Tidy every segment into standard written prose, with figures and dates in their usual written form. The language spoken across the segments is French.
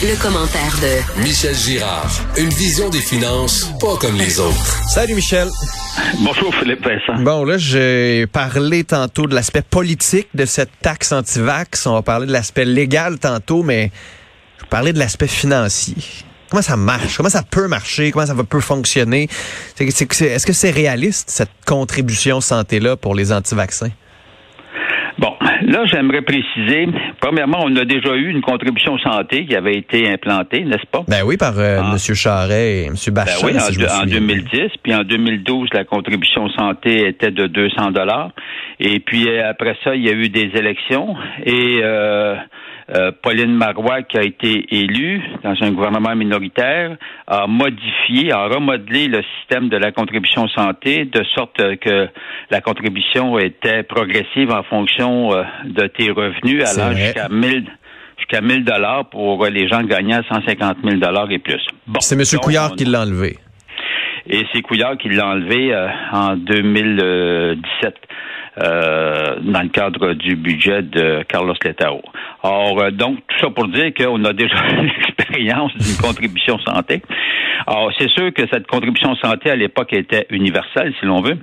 Le commentaire de Michel Girard. Une vision des finances pas comme les autres. Salut Michel. Bonjour Philippe-Vincent. Bon, là, j'ai parlé tantôt de l'aspect politique de cette taxe anti-vax. On va parler de l'aspect légal tantôt, mais je vais parler de l'aspect financier. Comment ça marche? Comment ça peut marcher? Comment ça peut fonctionner? Est-ce que c'est réaliste, cette contribution santé-là pour les anti-vaccins? Bon, là, j'aimerais préciser, premièrement, on a déjà eu une contribution santé qui avait été implantée, n'est-ce pas? Ben oui, par M. Charest et M. Bachelet. Ben oui, en 2010, puis en 2012, la contribution santé était de 200 $. Et puis, après ça, il y a eu des élections et... Pauline Marois, qui a été élue dans un gouvernement minoritaire, a modifié, a remodelé le système de la contribution santé de sorte que la contribution était progressive en fonction de tes revenus, allant jusqu'à 1 000 $ pour les gens gagnant 150 000 $ et plus. Bon, c'est M. Couillard qui l'a enlevé. Et c'est Couillard qui l'a enlevé en 2017. Dans le cadre du budget de Carlos Letao. Or, donc, tout ça pour dire qu'on a déjà l'expérience d'une contribution santé. Alors, c'est sûr que cette contribution santé, à l'époque, était universelle, si l'on veut.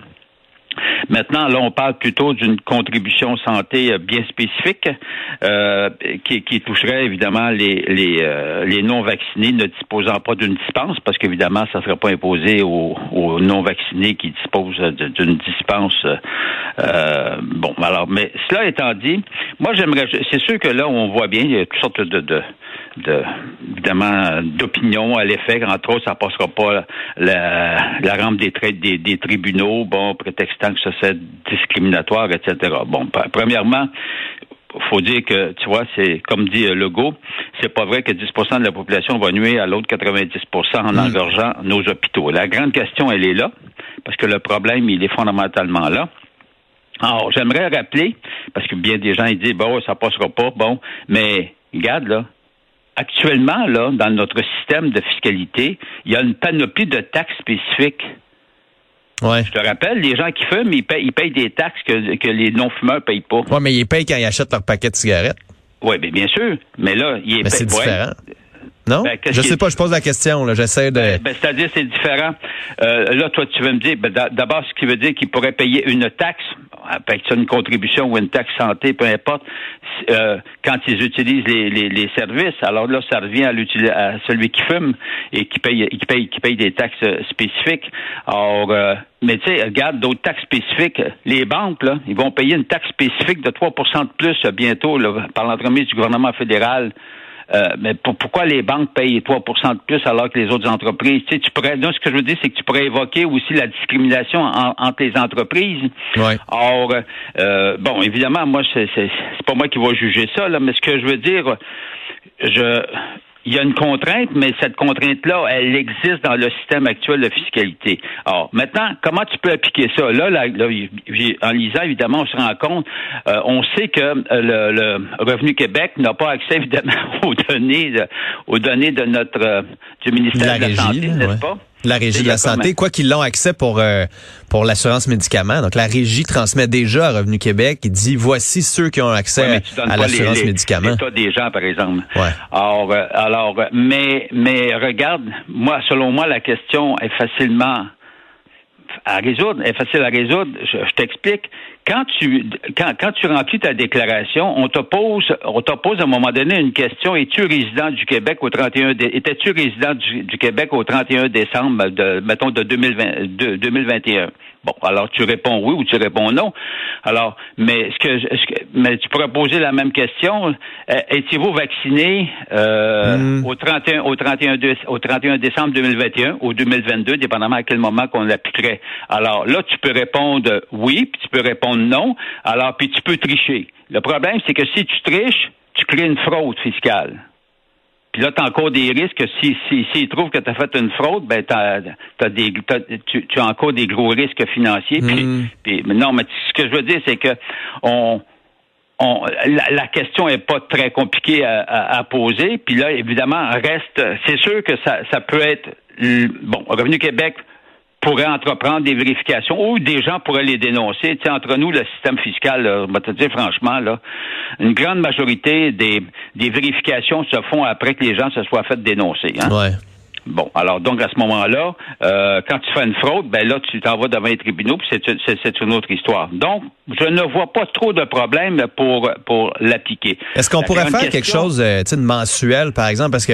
Maintenant, là, on parle plutôt d'une contribution santé bien spécifique qui toucherait évidemment les non-vaccinés ne disposant pas d'une dispense, parce qu'évidemment, ça ne serait pas imposé aux non-vaccinés qui disposent d'une dispense. Bon, alors, mais cela étant dit, moi, j'aimerais... C'est sûr que là, on voit bien, il y a toutes sortes évidemment, d'opinions à l'effet. Entre autres, ça passera pas la rampe des traites des tribunaux, bon, prétextant que ça soit discriminatoire, etc. Bon, premièrement, faut dire que, tu vois, c'est comme dit Legault, c'est pas vrai que 10% de la population va nuire à l'autre 90% en engorgeant nos hôpitaux. La grande question, elle est là, parce que le problème, il est fondamentalement là. Alors, j'aimerais rappeler, parce que bien des gens, ils disent, bon, ça passera pas, bon, mais regarde, là, actuellement, là, dans notre système de fiscalité, il y a une panoplie de taxes spécifiques. Ouais. Je te rappelle, les gens qui fument, ils payent des taxes que les non-fumeurs ne payent pas. Oui, mais ils payent quand ils achètent leur paquet de cigarettes. Oui, ben bien sûr. Mais là, ils payent. Mais c'est différent. Ouais. Non? Ben, je sais pas, je pose la question. Là, j'essaie de... c'est-à-dire, c'est différent. Là, toi, tu veux me dire, d'abord, ce qui veut dire qu'ils pourraient payer une taxe, une contribution ou une taxe santé, peu importe, quand ils utilisent les services. Alors là, ça revient à celui qui fume et qui paye des taxes spécifiques. Alors... mais tu sais, regarde, d'autres taxes spécifiques. Les banques, là, ils vont payer une taxe spécifique de 3 % de plus bientôt là, par l'entremise du gouvernement fédéral. Mais pourquoi les banques payent 3 % de plus alors que les autres entreprises? Tu sais, ce que je veux dire, c'est que tu pourrais évoquer aussi la discrimination entre les entreprises. Ouais. Or, bon, évidemment, moi, c'est pas moi qui vais juger ça, là, mais ce que je veux dire, il y a une contrainte, mais cette contrainte-là, elle existe dans le système actuel de fiscalité. Alors, maintenant, comment tu peux appliquer ça? Là, en lisant, évidemment, on se rend compte, on sait que le Revenu Québec n'a pas accès, évidemment, aux données de du ministère de la Santé, n'est-ce pas? La Régie de la Santé, quoi qu'ils l'ont accès pour l'assurance médicaments. Donc, la Régie transmet déjà à Revenu Québec et dit, voici ceux qui ont accès à l'assurance médicaments. L'état des gens, par exemple. Ouais. Alors, mais regarde, moi, selon moi, la question est facilement à résoudre, est facile à résoudre. Je t'explique. Quand tu remplis ta déclaration, on te pose à un moment donné une question. Es-tu résident du Québec au 31 résident du Québec au 31 décembre de 2021? Bon, alors tu réponds oui ou tu réponds non. Alors, mais mais tu pourrais poser la même question. Étiez-vous vacciné au 31 décembre 2021 ou 2022, dépendamment à quel moment qu'on l'appliquerait. Alors là, tu peux répondre oui, puis tu peux répondre non. Alors, puis tu peux tricher. Le problème, c'est que si tu triches, tu crées une fraude fiscale. Puis là, tu as encore des risques que s'ils trouvent que tu as fait une fraude, ben tu as encore des gros risques financiers. Puis non, mais ce que je veux dire, c'est que on La question est pas très compliquée à poser. Puis là, évidemment, reste. C'est sûr que ça peut être. Bon, Revenu Québec pourrait entreprendre des vérifications ou des gens pourraient les dénoncer. Tu sais, entre nous, le système fiscal, là, je vais te dire franchement, là, une grande majorité des vérifications se font après que les gens se soient fait dénoncer. Hein? Ouais. Bon, alors donc à ce moment-là, quand tu fais une fraude, ben là tu t'en vas devant les tribunaux, puis c'est une autre histoire. Donc, je ne vois pas trop de problème pour l'appliquer. Est-ce qu'on pourrait faire quelque chose, tu sais, de mensuel, par exemple, parce que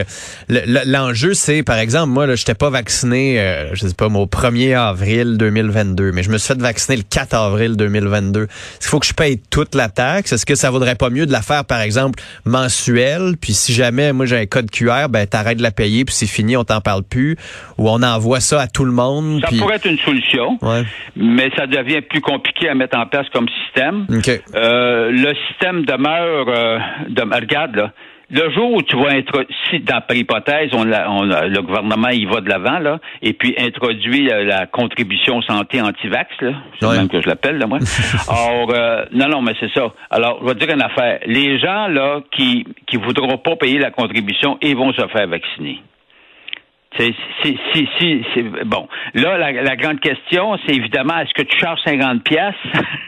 l'enjeu c'est, par exemple, moi là, j'étais pas vacciné, je sais pas, au 1er avril 2022, mais je me suis fait vacciner le 4 avril 2022. Est-ce qu'il faut que je paye toute la taxe? Est-ce que ça vaudrait pas mieux de la faire, par exemple, mensuelle? Puis si jamais moi j'ai un code QR, ben t'arrêtes de la payer, puis c'est fini, on t'en parle plus, ou on envoie ça à tout le monde. Ça pourrait être une solution, ouais. Mais ça devient plus compliqué à mettre en place comme système. Okay. Le système demeure... regarde, là, le jour où tu vas introduire... Si, dans l'hypothèse, le gouvernement y va de l'avant, là, et puis introduit la contribution santé anti-vax, là, c'est ouais. Même que je l'appelle, là, moi. Or, non, mais c'est ça. Alors, je vais te dire une affaire. Les gens, là, qui voudront pas payer la contribution, ils vont se faire vacciner. C'est bon. Là, la grande question, c'est évidemment, est-ce que tu charges 50$?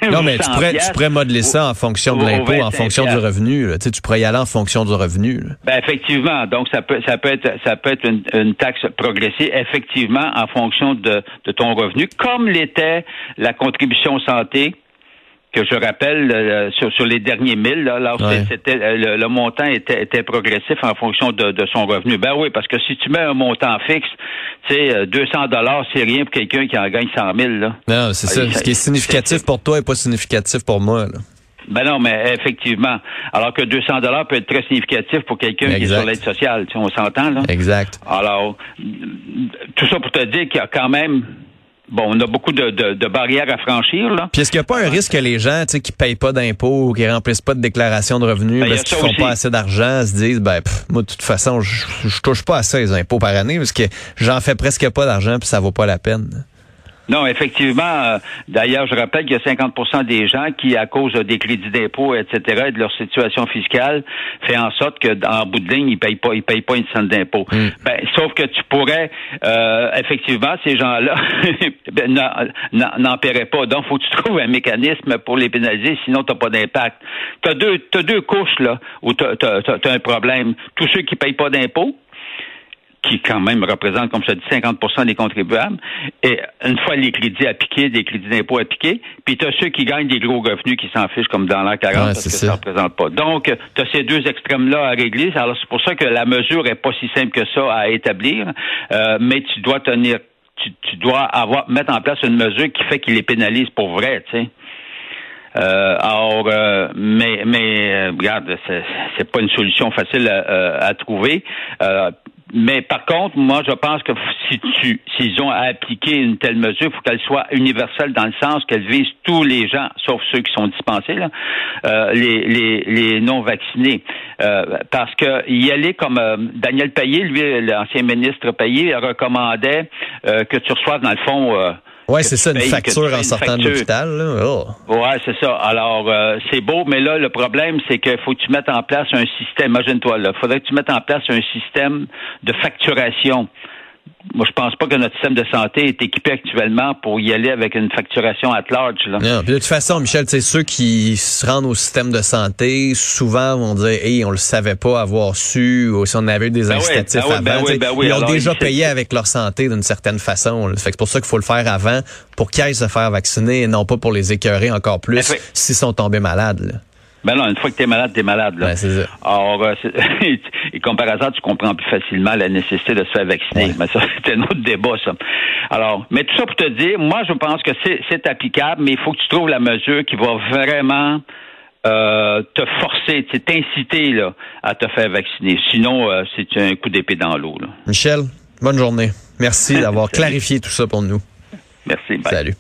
Non, mais tu pourrais modeler ça en fonction de l'impôt, en fonction du revenu. Là. Tu pourrais y aller en fonction du revenu. Là. Ben effectivement. Donc, ça peut être une taxe progressive, effectivement, en fonction de ton revenu, comme l'était la contribution santé. Que je rappelle, sur les derniers 1000, là, ouais. C'était le montant était progressif en fonction de son revenu. Ben oui, parce que si tu mets un montant fixe, tu sais, 200$, c'est rien pour quelqu'un qui en gagne 100 000. Là. Non, c'est ça. Ce qui est significatif pour toi n'est pas significatif pour moi. Là. Ben non, mais effectivement. Alors que 200$ peut être très significatif pour quelqu'un qui est sur l'aide sociale. Tu sais, on s'entend, là? Exact. Alors, tout ça pour te dire qu'il y a quand même... Bon, on a beaucoup de barrières à franchir, là. Puis est-ce qu'il n'y a pas un risque que les gens, tu sais, qui payent pas d'impôts ou qui remplissent pas de déclaration de revenus, parce qu'ils font aussi pas assez d'argent, se disent, moi, de toute façon, je touche pas assez les impôts par année, parce que j'en fais presque pas d'argent, puis ça vaut pas la peine. Non, effectivement. D'ailleurs, je rappelle qu'il y a 50% des gens qui, à cause des crédits d'impôt, etc., et de leur situation fiscale, fait en sorte que, en bout de ligne, ils payent pas une centaine d'impôts. Mm. Ben, sauf que tu pourrais, effectivement, ces gens-là n'en paieraient pas. Donc, faut que tu trouves un mécanisme pour les pénaliser, sinon t'as pas d'impact. T'as deux couches là où t'as un problème. Tous ceux qui payent pas d'impôts, qui quand même représente, comme je te dis, 50% des contribuables, et une fois les crédits appliqués, des crédits d'impôt appliqués, puis tu as ceux qui gagnent des gros revenus qui s'en fichent comme dans l'an 40, ouais, parce que ça ne représente pas. Donc, tu as ces deux extrêmes-là à régler. Alors, c'est pour ça que la mesure n'est pas si simple que ça à établir, mais tu dois mettre en place une mesure qui fait qu'il les pénalise pour vrai, tu sais. Mais regarde, c'est pas une solution facile à trouver. Mais par contre, moi, je pense que s'ils ont à appliquer une telle mesure, il faut qu'elle soit universelle dans le sens qu'elle vise tous les gens, sauf ceux qui sont dispensés, là, les non-vaccinés. Parce que y aller comme Daniel Paillé, lui, l'ancien ministre Paillé, recommandait que tu reçoives, dans le fond... ouais, c'est ça, une facture en sortant de l'hôpital. Oh. Ouais, c'est ça. Alors, c'est beau, mais là, le problème, c'est qu'il faut que tu mettes en place un système. Imagine-toi, là, il faudrait que tu mettes en place un système de facturation. Moi, je pense pas que notre système de santé est équipé actuellement pour y aller avec une facturation at large, là. Non, puis de toute façon, Michel, tu sais, ceux qui se rendent au système de santé, souvent vont dire, on le savait pas avoir su, ou si on avait eu des incitatifs avant. Oui, ils ont déjà payé avec leur santé d'une certaine façon. Fait que c'est pour ça qu'il faut le faire avant, pour qu'ils aillent se faire vacciner, et non pas pour les écœurer encore plus s'ils sont tombés malades, là. Ben non, une fois que t'es malade, là. Ben, c'est ça. Or, et comme par hasard, tu comprends plus facilement la nécessité de se faire vacciner. Ouais. Mais ça, c'est un autre débat, ça. Alors, mais tout ça pour te dire, moi, je pense que c'est applicable, mais il faut que tu trouves la mesure qui va vraiment te forcer, t'inciter, là, à te faire vacciner. Sinon, c'est un coup d'épée dans l'eau, là. Michel, bonne journée. Merci d'avoir clarifié tout ça pour nous. Merci. Bye. Salut.